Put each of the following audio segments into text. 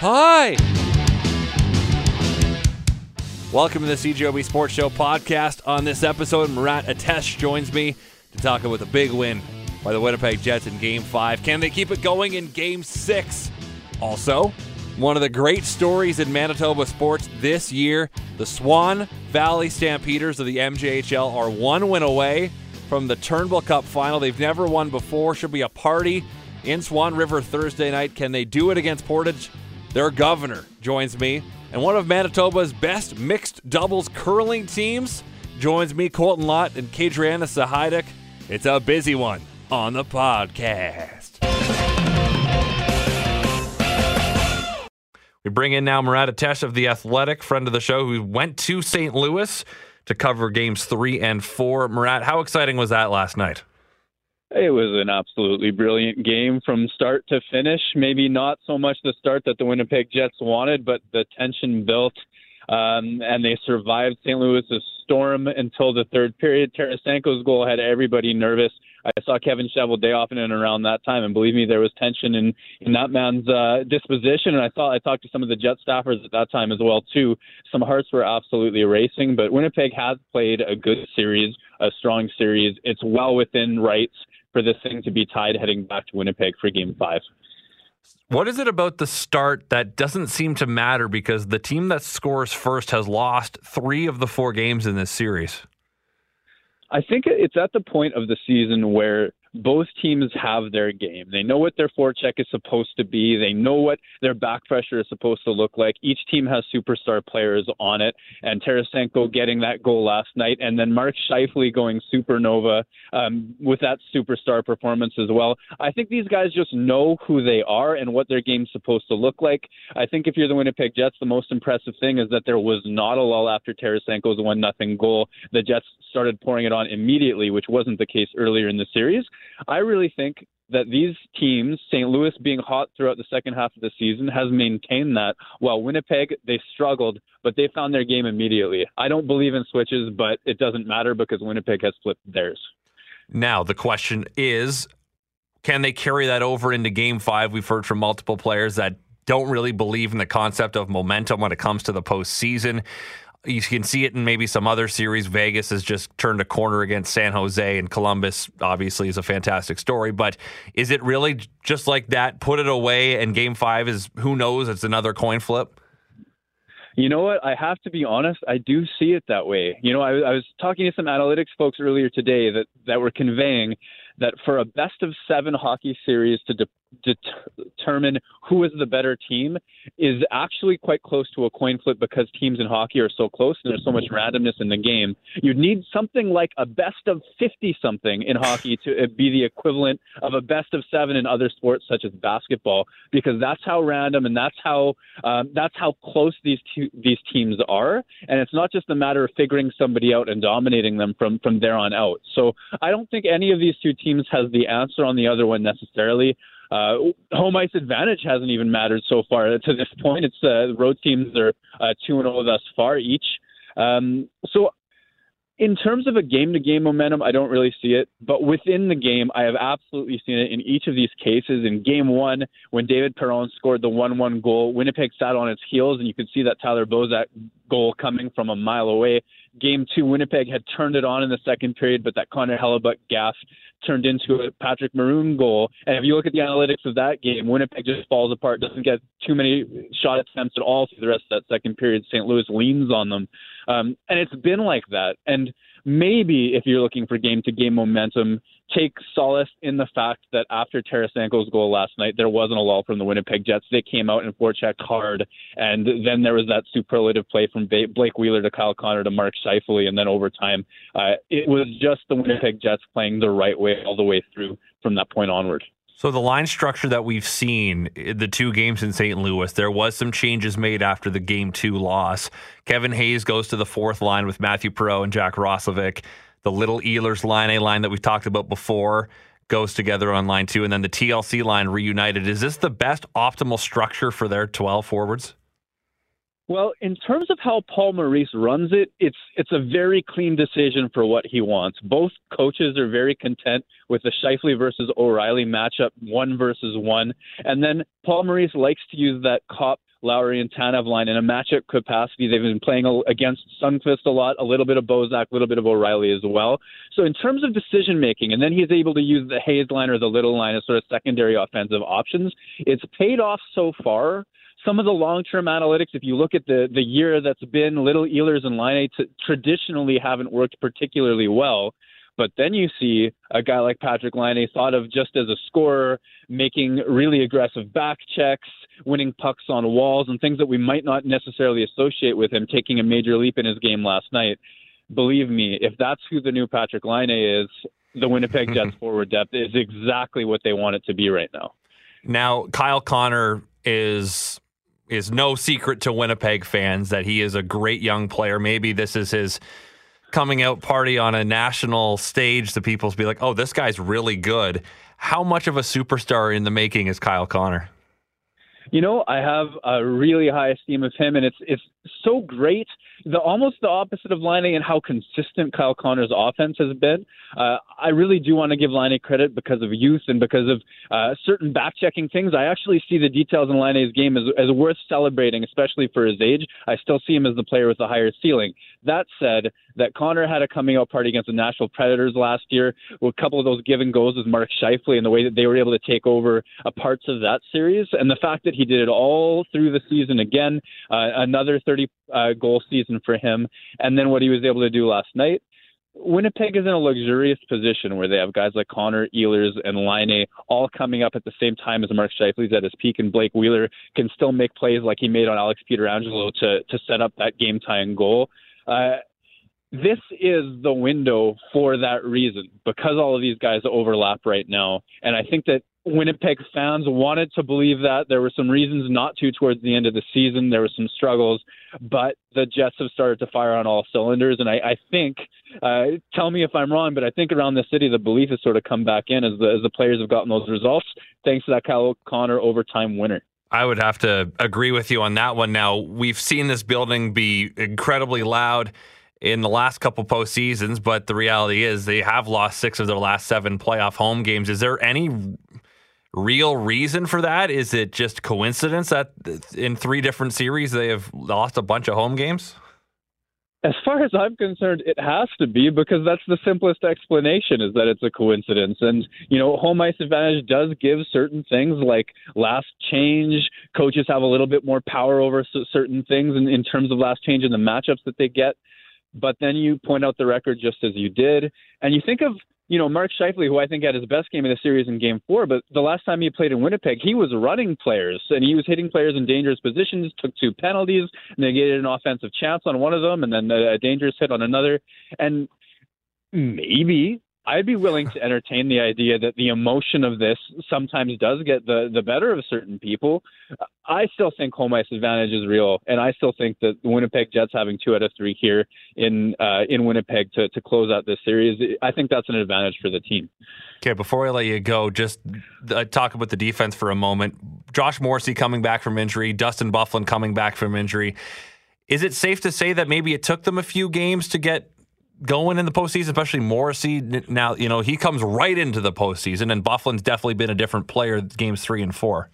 Hi! Welcome to the CJOB Sports Show podcast. On this episode, Murat Atesh joins me to talk about the big win by the Winnipeg Jets in Game 5. Can they keep it going in Game 6? Also, one of the great stories in Manitoba sports this year, the Swan Valley Stampeders of the MJHL are one win away from the Turnbull Cup final. They've never won before. Should be a party in Swan River Thursday night. Can they do it against Portage? Their governor joins me. And one of Manitoba's best mixed doubles curling teams joins me, Colton Lott and Kadriana Sahidek. It's a busy one on the podcast. We bring in now Murat Atesh of The Athletic, friend of the show, who went to St. Louis to cover games 3 and 4. Murat, how exciting was that last night? It was an absolutely brilliant game from start to finish. Maybe not so much the start that the Winnipeg Jets wanted, but the tension built, and they survived St. Louis's storm until the third period. Tarasenko's goal had everybody nervous. I saw Kevin Cheveldayoff in and around that time, and believe me, there was tension in that man's disposition. And I talked to some of the Jet staffers at that time as well, too. Some hearts were absolutely racing, but Winnipeg has played a good series, a strong series. It's well within rights for this thing to be tied heading back to Winnipeg for Game 5. What is it about the start that doesn't seem to matter, because the team that scores first has lost 3 of the 4 games in this series? I think it's at the point of the season where both teams have their game. They know what their forecheck is supposed to be. They know what their back pressure is supposed to look like. Each team has superstar players on it. And Tarasenko getting that goal last night, and then Mark Scheifele going supernova with that superstar performance as well. I think these guys just know who they are and what their game's supposed to look like. I think if you're the Winnipeg Jets, the most impressive thing is that there was not a lull after Tarasenko's 1-0 goal. The Jets started pouring it on immediately, which wasn't the case earlier in the series. I really think that these teams, St. Louis being hot throughout the second half of the season, has maintained that. While Winnipeg, they struggled, but they found their game immediately. I don't believe in switches, but it doesn't matter because Winnipeg has flipped theirs. Now, the question is, can they carry that over into Game 5? We've heard from multiple players that don't really believe in the concept of momentum when it comes to the postseason. You can see it in maybe some other series. Vegas has just turned a corner against San Jose, and Columbus obviously is a fantastic story. But is it really just like that? Put it away, and Game 5 is, who knows, it's another coin flip? You know what? I have to be honest. I do see it that way. You know, I was talking to some analytics folks earlier today that were conveying that for a best-of-7 hockey series to determine who is the better team is actually quite close to a coin flip, because teams in hockey are so close and there's so much randomness in the game. You'd need something like a best-of-50-something in hockey to be the equivalent of a best-of-7 in other sports such as basketball, because that's how random and that's how close these teams are. And it's not just a matter of figuring somebody out and dominating them from there on out. So I don't think any of these two teams has the answer on the other one necessarily. Home ice advantage hasn't even mattered so far to this point. It's road teams are 2-0 thus far each. So in terms of a game-to-game momentum, I don't really see it. But within the game, I have absolutely seen it in each of these cases. In Game 1, when David Perron scored the 1-1 goal, Winnipeg sat on its heels, and you could see that Tyler Bozak goal coming from a mile away. Game 2, Winnipeg had turned it on in the second period, but that Connor Hellebuyck gaff turned into a Patrick Maroon goal. And if you look at the analytics of that game, Winnipeg just falls apart, doesn't get too many shot attempts at all through the rest of that second period. St. Louis leans on them. And it's been like that. And maybe if you're looking for game-to-game momentum, take solace in the fact that after Tarasenko's goal last night, there wasn't a lull from the Winnipeg Jets. They came out and forechecked hard, and then there was that superlative play from Blake Wheeler to Kyle Connor to Mark Scheifele, and then overtime. It was just the Winnipeg Jets playing the right way all the way through from that point onward. So the line structure that we've seen, the 2 games in St. Louis, there was some changes made after the Game 2 loss. Kevin Hayes goes to the 4th line with Matthew Perreault and Jack Roslovic. The Little Ehlers line A line that we've talked about before goes together on line 2, and then the TLC line reunited. Is this the best optimal structure for their 12 forwards? Well, in terms of how Paul Maurice runs it, it's a very clean decision for what he wants. Both coaches are very content with the Scheifele versus O'Reilly matchup, 1 versus 1. And then Paul Maurice likes to use that cop Lowry and Tanev line in a matchup capacity. They've been playing against Sundquist a lot, a little bit of Bozak, a little bit of O'Reilly as well. So in terms of decision-making, and then he's able to use the Hayes line or the Little line as sort of secondary offensive options, it's paid off so far. Some of the long-term analytics, if you look at the year that's been, Little, Ehlers, and Laine traditionally haven't worked particularly well. But then you see a guy like Patrick Laine, thought of just as a scorer, making really aggressive back checks, winning pucks on walls, and things that we might not necessarily associate with him, taking a major leap in his game last night. Believe me, if that's who the new Patrick Laine is, the Winnipeg Jets forward depth is exactly what they want it to be right now. Now, Kyle Connor is no secret to Winnipeg fans that he is a great young player. Maybe this is his coming out party on a national stage. The people's be like, oh, this guy's really good. How much of a superstar in the making is Kyle Connor? You know, I have a really high esteem of him, and it's so great. Almost the opposite of Laine and how consistent Kyle Connor's offense has been. I really do want to give Laine credit because of youth and because of certain back-checking things. I actually see the details in Laine's game as worth celebrating, especially for his age. I still see him as the player with the higher ceiling. That said, that Connor had a coming-out party against the National Predators last year with a couple of those give-and-goes with Mark Scheifele and the way that they were able to take over parts of that series, and the fact that he did it all through the season again, another 30-goal season for him, and then what he was able to do last night. Winnipeg is in a luxurious position where they have guys like Connor, Ehlers, and Laine all coming up at the same time as Mark Scheifele's at his peak, and Blake Wheeler can still make plays like he made on Alex Pietrangelo to set up that game-tying goal. This is the window for that reason, because all of these guys overlap right now, and I think that Winnipeg fans wanted to believe that. There were some reasons not to towards the end of the season. There were some struggles, but the Jets have started to fire on all cylinders, and I think, tell me if I'm wrong, but I think around the city the belief has sort of come back in as the players have gotten those results thanks to that Kyle Connor overtime winner. I would have to agree with you on that one. Now, we've seen this building be incredibly loud in the last couple postseasons, but the reality is they have lost 6 of their last 7 playoff home games. Is there any real reason for that? Is it just coincidence that in 3 different series they have lost a bunch of home games? As far as I'm concerned, it has to be, because that's the simplest explanation, is that it's a coincidence. And, you know, home ice advantage does give certain things like last change. Coaches have a little bit more power over certain things in terms of last change and the matchups that they get. But then you point out the record just as you did. And you think of, you know, Mark Scheifele, who I think had his best game of the series in Game 4, but the last time he played in Winnipeg, he was running players, and he was hitting players in dangerous positions, took 2 penalties, negated an offensive chance on one of them, and then a dangerous hit on another. And maybe I'd be willing to entertain the idea that the emotion of this sometimes does get the better of certain people. I still think home ice advantage is real, and I still think that the Winnipeg Jets having 2 out of 3 here in Winnipeg to close out this series, I think that's an advantage for the team. Okay, before I let you go, just talk about the defense for a moment. Josh Morrissey coming back from injury, Dustin Byfuglien coming back from injury. Is it safe to say that maybe it took them a few games to get going in the postseason, especially Morrissey? Now, you know, he comes right into the postseason, and Byfuglien's definitely been a different player games 3 and 4.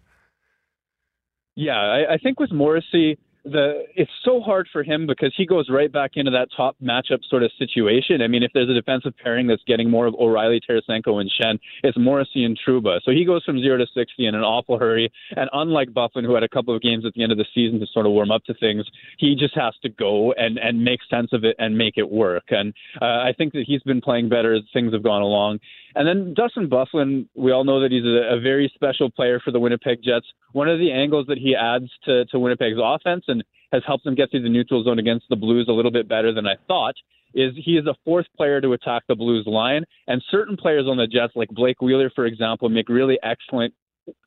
Yeah, I think with Morrissey, it's so hard for him because he goes right back into that top matchup sort of situation. I mean, if there's a defensive pairing that's getting more of O'Reilly, Tarasenko, and Shen, it's Morrissey and Trouba. So he goes from 0 to 60 in an awful hurry. And unlike Byfuglien, who had a couple of games at the end of the season to sort of warm up to things, he just has to go and make sense of it and make it work. And I think that he's been playing better as things have gone along. And then Dustin Byfuglien, we all know that he's a very special player for the Winnipeg Jets. One of the angles that he adds to Winnipeg's offense and has helped them get through the neutral zone against the Blues a little bit better than I thought is he is a fourth player to attack the Blues line. And certain players on the Jets, like Blake Wheeler, for example, make really excellent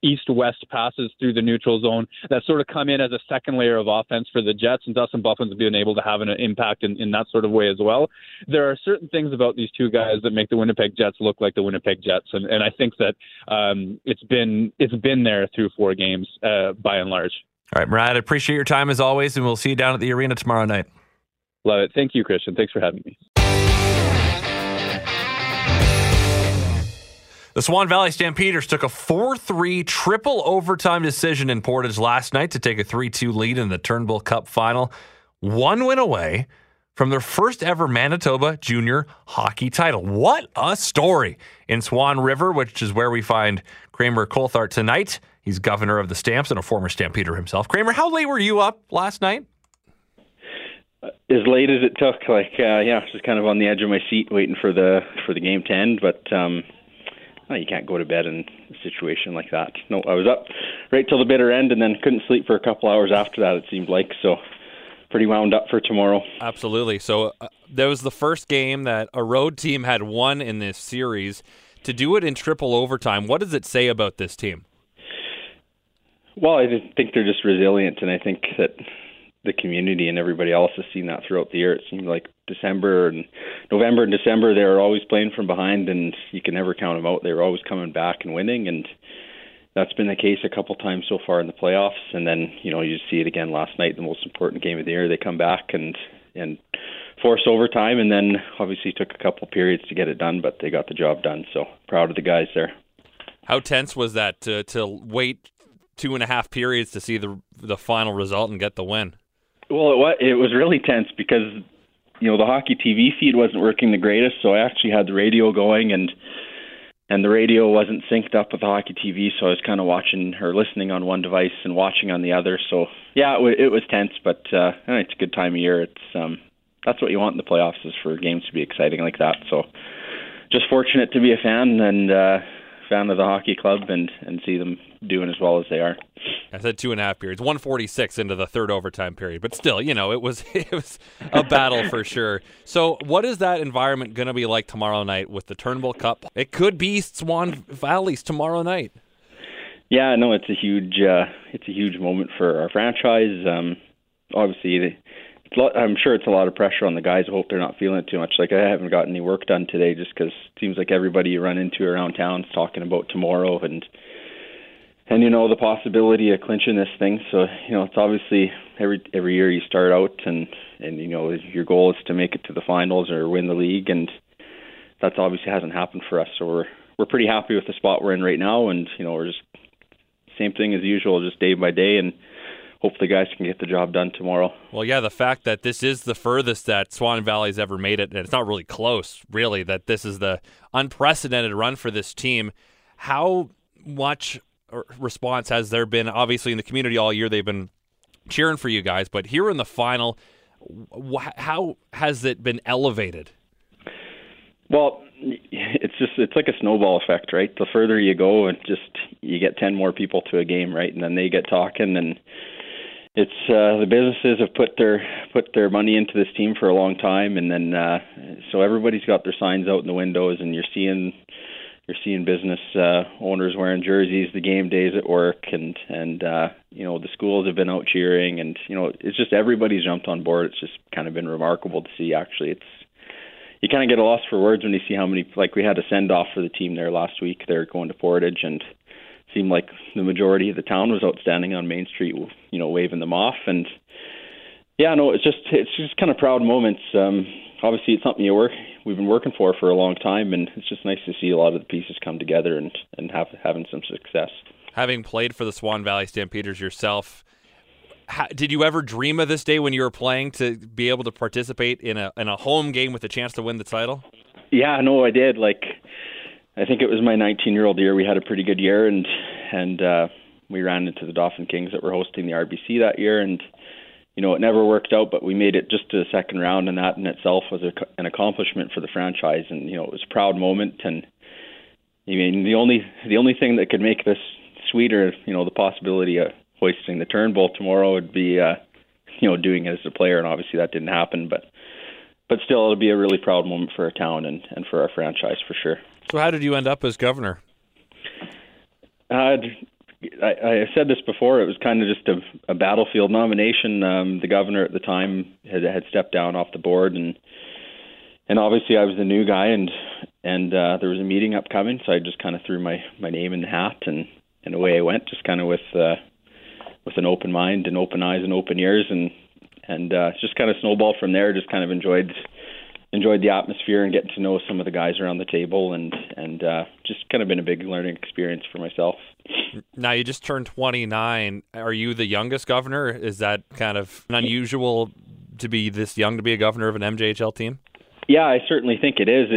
east-west passes through the neutral zone that sort of come in as a second layer of offense for the Jets, and Dustin Byfuglien's been able to have an impact in that sort of way as well. There are certain things about these two guys that make the Winnipeg Jets look like the Winnipeg Jets, and I think that it's been there through 4 games by and large. All right, Murat, I appreciate your time as always, and we'll see you down at the arena tomorrow night. Love it. Thank you, Christian. Thanks for having me. The Swan Valley Stampeders took a 4-3 triple overtime decision in Portage last night to take a 3-2 lead in the Turnbull Cup final. One win away from their first ever Manitoba junior hockey title. What a story in Swan River, which is where we find Kramer Coulthart tonight. He's governor of the Stamps and a former Stampeder himself. Kramer, how late were you up last night? As late as it took. I was just kind of on the edge of my seat waiting for the game to end, but you can't go to bed in a situation like that. No, I was up right till the bitter end and then couldn't sleep for a couple hours after that, it seemed like, so pretty wound up for tomorrow. Absolutely. So that was the first game that a road team had won in this series. To do it in triple overtime, what does it say about this team? Well, I think they're just resilient, and I think that the community and everybody else has seen that throughout the year. It seemed like November and December, they were always playing from behind, and you can never count them out. They were always coming back and winning, and that's been the case a couple times so far in the playoffs, and then you see it again last night, the most important game of the year. They come back and force overtime, and then obviously took a couple periods to get it done, but they got the job done. So proud of the guys there. How tense was that to wait 2.5 periods to see the final result and get the win? Well, it was really tense because the hockey TV feed wasn't working the greatest, so I actually had the radio going and the radio wasn't synced up with the hockey TV, so I was kind of watching or listening on one device and watching on the other. So, yeah, it was tense, but it's a good time of year. It's that's what you want in the playoffs, is for games to be exciting like that. So just fortunate to be a fan and fan of the hockey club and see them doing as well as they are. I said 2.5 periods, 1:46 into the third overtime period, but still, it was a battle for sure. So what is that environment going to be like tomorrow night with the Turnbull Cup? It could be Swan Valley's tomorrow night. Yeah, no, it's a huge moment for our franchise. Obviously, I'm sure it's a lot of pressure on the guys. I hope they're not feeling it too much. Like, I haven't gotten any work done today just because it seems like everybody you run into around town is talking about tomorrow and the possibility of clinching this thing. So, it's obviously every year you start out and your goal is to make it to the finals or win the league, and that's obviously hasn't happened for us. So we're pretty happy with the spot we're in right now, and we're just same thing as usual, just day by day, and hope the guys can get the job done tomorrow. Well, yeah, the fact that this is the furthest that Swan Valley's ever made it, and it's not really close, really, that this is the unprecedented run for this team. How much response has there been? Obviously, in the community all year, they've been cheering for you guys, but here in the final, how has it been elevated? Well, it's like a snowball effect, right? The further you go, and you get 10 more people to a game, right? And then they get talking, and it's the businesses have put their money into this team for a long time, and then so everybody's got their signs out in the windows, and you're seeing business owners wearing jerseys, the game days at work, and the schools have been out cheering, and it's just everybody's jumped on board. It's just kind of been remarkable to see. Actually, you kind of get lost for words when you see how many. Like, we had a send off for the team there last week. They're going to Portage, and seemed like the majority of the town was out standing on Main Street, waving them off. And yeah, no, it's just kind of proud moments. Obviously, it's something we've been working for a long time, and it's just nice to see a lot of the pieces come together and having some success. Having played for the Swan Valley Stampeders yourself, did you ever dream of this day when you were playing, to be able to participate in a home game with a chance to win the title? Yeah, no, I did. Like, I think it was my 19-year-old year. We had a pretty good year, and we ran into the Dauphin Kings that were hosting the RBC that year, and it never worked out, but we made it just to the second round, and that in itself was an accomplishment for the franchise, and it was a proud moment. And I mean, the only thing that could make this sweeter, the possibility of hoisting the Turnbull tomorrow, would be doing it as a player, and obviously that didn't happen, but still, it'll be a really proud moment for our town and for our franchise for sure. So how did you end up as governor? I said this before. It was kind of just a battlefield nomination. The governor at the time had stepped down off the board, and obviously I was the new guy, and there was a meeting upcoming, so I just kind of threw my name in the hat, and away I went, just kind of with an open mind and open eyes and open ears, and just kind of snowballed from there. Just kind of enjoyed enjoyed the atmosphere and getting to know some of the guys around the table, and just kind of been a big learning experience for myself. Now, you just turned 29. Are you the youngest governor? Is that kind of unusual to be this young to be a governor of an MJHL team? Yeah, I certainly think it is.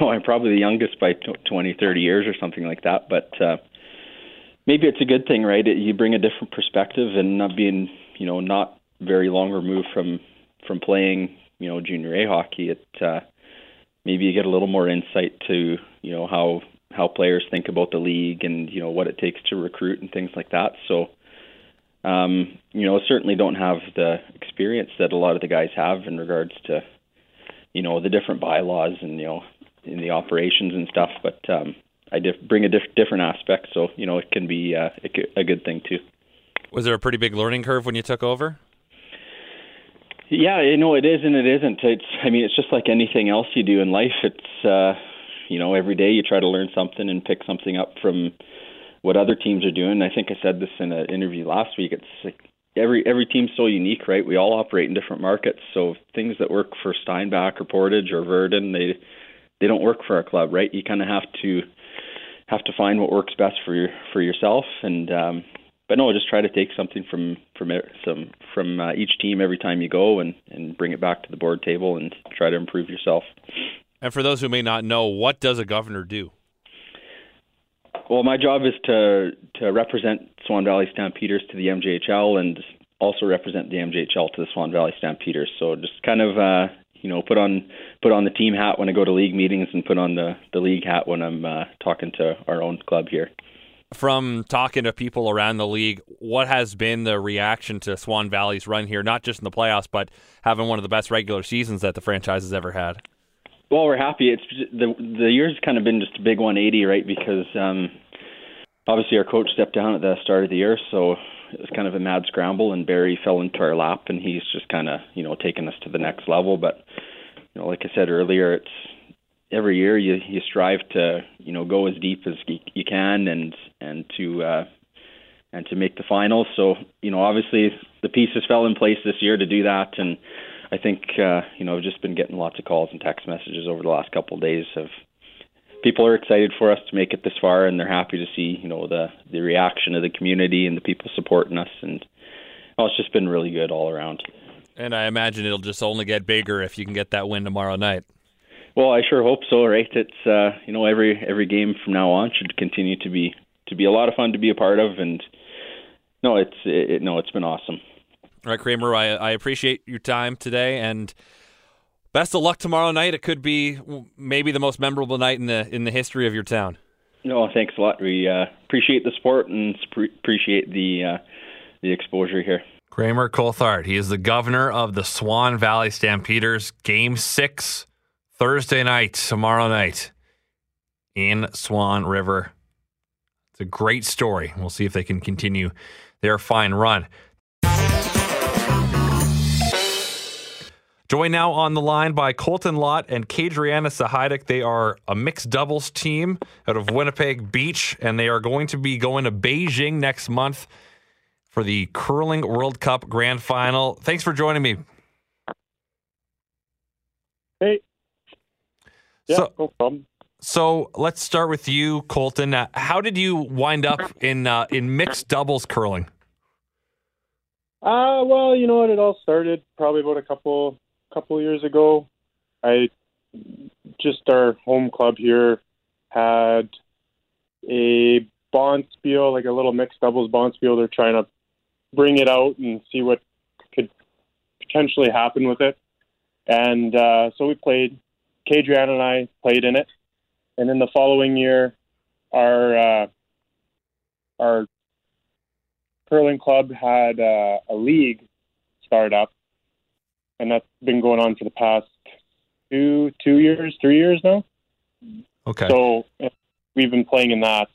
I'm probably the youngest by 20, 30 years or something like that, but maybe it's a good thing, right? You bring a different perspective, and not being, not very long removed from playing, junior A hockey, it maybe you get a little more insight to, how players think about the league and, what it takes to recruit and things like that. So, certainly don't have the experience that a lot of the guys have in regards to, the different bylaws and, in the operations and stuff. But I bring a different aspect, so, it can be a good thing too. Was there a pretty big learning curve when you took over? Yeah, it is and it isn't. It's just like anything else you do in life. It's, every day you try to learn something and pick something up from what other teams are doing. I think I said this in an interview last week. It's like every team's so unique, right? We all operate in different markets. So things that work for Steinbach or Portage or Verdon, they don't work for our club, right? You kind of have to find what works best for yourself. And just try to take something from each team every time you go, and bring it back to the board table and try to improve yourself. And for those who may not know, what does a governor do? Well, my job is to represent Swan Valley Stampeders to the MJHL, and also represent the MJHL to the Swan Valley Stampeders. So just kind of put on the team hat when I go to league meetings, and put on the league hat when I'm talking to our own club here. From talking to people around the league, what has been the reaction to Swan Valley's run here, not just in the playoffs, but having one of the best regular seasons that the franchise has ever had? Well, we're happy. It's the year's kind of been just a big 180, right? Because obviously our coach stepped down at the start of the year, so it was kind of a mad scramble, and Barry fell into our lap, and he's just kind of taken us to the next level. But like I said earlier, it's every year you strive to go as deep as you can, and to make the finals. So obviously the pieces fell in place this year to do that, and I think, I've just been getting lots of calls and text messages over the last couple of days of people are excited for us to make it this far, and they're happy to see, the reaction of the community and the people supporting us. And it's just been really good all around. And I imagine it'll just only get bigger if you can get that win tomorrow night. Well, I sure hope so, right? It's, every game from now on should continue to be a lot of fun to be a part of. And it's been awesome. All right, Kramer, I appreciate your time today, and best of luck tomorrow night. It could be maybe the most memorable night in the history of your town. No, thanks a lot. We appreciate the support and appreciate the exposure here. Kramer Coulthart, he is the governor of the Swan Valley Stampeders. Game 6, Thursday night, tomorrow night, in Swan River. It's a great story. We'll see if they can continue their fine run. Joined now on the line by Colton Lott and Kadriana Sahidek. They are a mixed doubles team out of Winnipeg Beach, and they are going to be going to Beijing next month for the Curling World Cup Grand Final. Thanks for joining me. Hey. Yeah, so, no problem. So let's start with you, Colton. How did you wind up in mixed doubles curling? Well, it all started probably about a couple years ago. Our home club here had a bonspiel, like a little mixed doubles bonspiel. They're trying to bring it out and see what could potentially happen with it. And so we played. Kadriana and I played in it. And then the following year, our curling club had a league start up, and that's been going on for the past three years now. Okay. So we've been playing in that,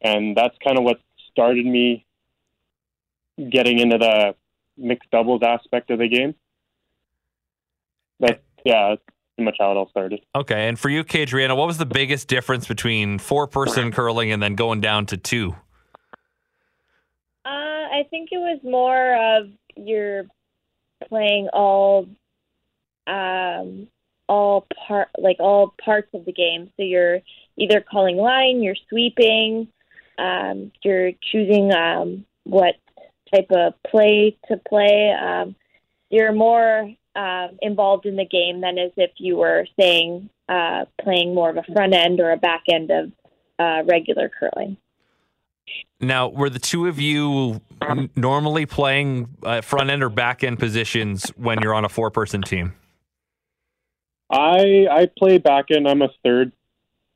and that's kind of what started me getting into the mixed doubles aspect of the game. That's pretty much how it all started. Okay, and for you, Kadriana, what was the biggest difference between four-person curling and then going down to two? I think it was more of you're playing all all parts of the game. So you're either calling line, you're sweeping, you're choosing what type of play to play. You're more involved in the game than as if you were playing more of a front end or a back end of regular curling. Now, were the two of you normally playing front end or back end positions when you're on a four person team? I play back end. I'm a third.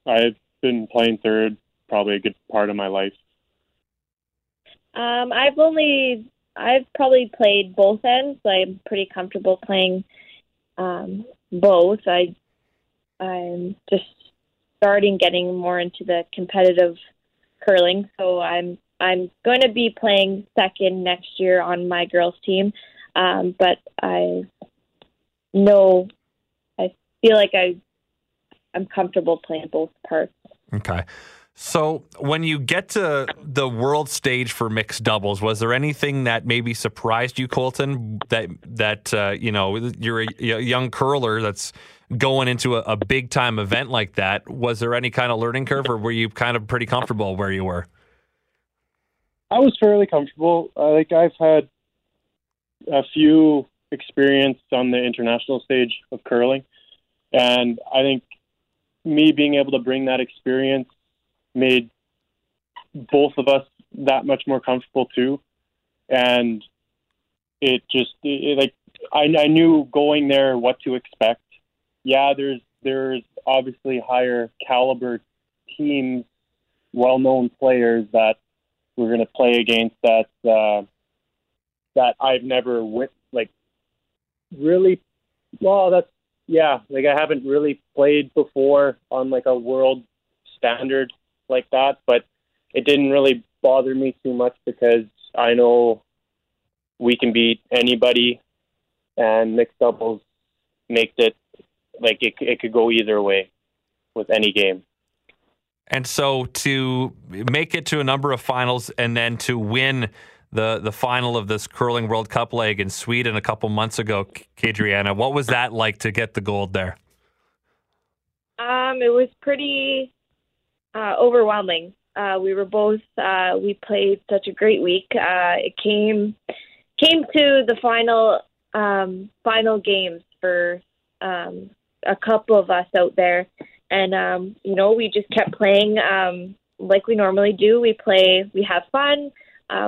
I've been playing third probably a good part of my life. I've probably played both ends. So I'm pretty comfortable playing both. I'm just starting getting more into the competitive curling, so I'm going to be playing second next year on my girls team. But I feel like I'm comfortable playing both parts. Okay. So when you get to the world stage for mixed doubles, was there anything that maybe surprised you, Colton, that you know, you're a young curler that's going into a big-time event like that? Was there any kind of learning curve, or were you kind of pretty comfortable where you were? I was fairly comfortable. I've had a few experience on the international stage of curling, and I think me being able to bring that experience made both of us that much more comfortable too. And I knew going there what to expect. Yeah, there's obviously higher caliber teams, well-known players that we're going to play against that I've never I haven't really played before on like a world standard like that, but it didn't really bother me too much because I know we can beat anybody, and mixed doubles makes it like it could go either way with any game. And so to make it to a number of finals and then to win the final of this curling World Cup leg in Sweden a couple months ago, Kadriana, what was that like to get the gold there? It was pretty overwhelming. We were both. We played such a great week. It came to the final games for a couple of us out there, and we just kept playing like we normally do. We play. We have fun.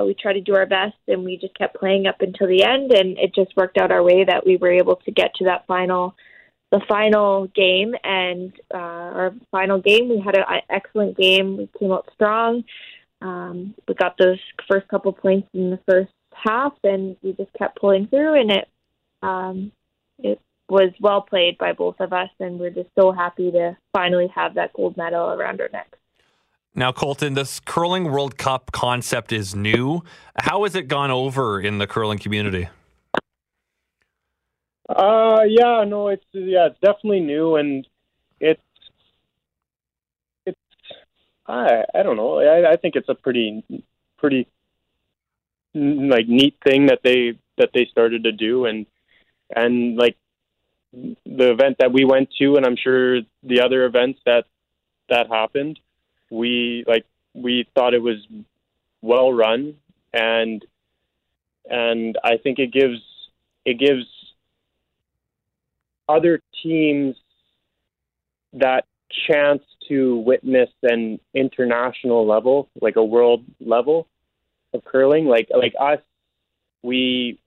We try to do our best, and we just kept playing up until the end. And it just worked out our way that we were able to get to that final. The final game, and our final game, we had an excellent game. We came out strong. We got those first couple points in the first half, and we just kept pulling through, and it was well played by both of us, and we're just so happy to finally have that gold medal around our necks. Now, Colton, this curling World Cup concept is new. How has it gone over in the curling community? It's definitely new, and it's I don't know. I think it's a pretty like neat thing that they started to do, and like the event that we went to, and I'm sure the other events that happened, we thought it was well run, and I think it gives other teams that chance to witness an international level, like a world level of curling. Like us, we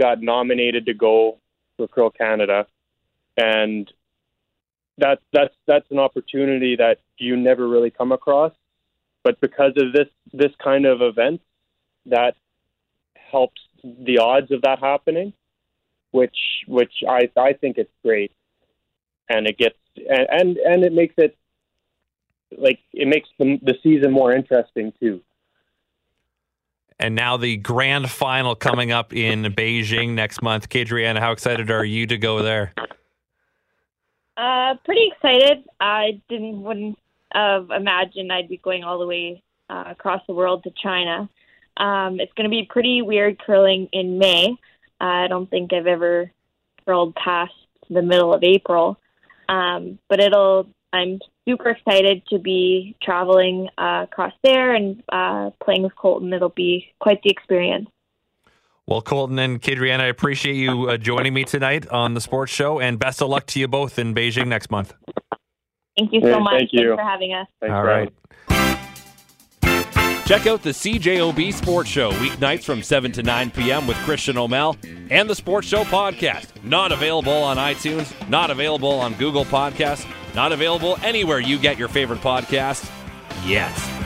got nominated to go for Curl Canada, and that's an opportunity that you never really come across. But because of this kind of event, that helps the odds of that happening, which I think it's great, and it gets and it makes it like the season more interesting too. And now the grand final coming up in Beijing next month. Kadriana, how excited are you to go there? Pretty excited. I wouldn't have imagined I'd be going all the way across the world to China. It's going to be pretty weird curling in May. I don't think I've ever curled past the middle of April. But I'm super excited to be traveling across there and playing with Colton. It'll be quite the experience. Well, Colton and Kadriana, I appreciate you joining me tonight on the sports show, and best of luck to you both in Beijing next month. Thank you so much. Thank you. Thanks for having us. All right. Check out the CJOB Sports Show weeknights from 7 to 9 p.m. with Christian O'Mell, and the Sports Show podcast. Not available on iTunes, not available on Google Podcasts, not available anywhere you get your favorite podcasts yet.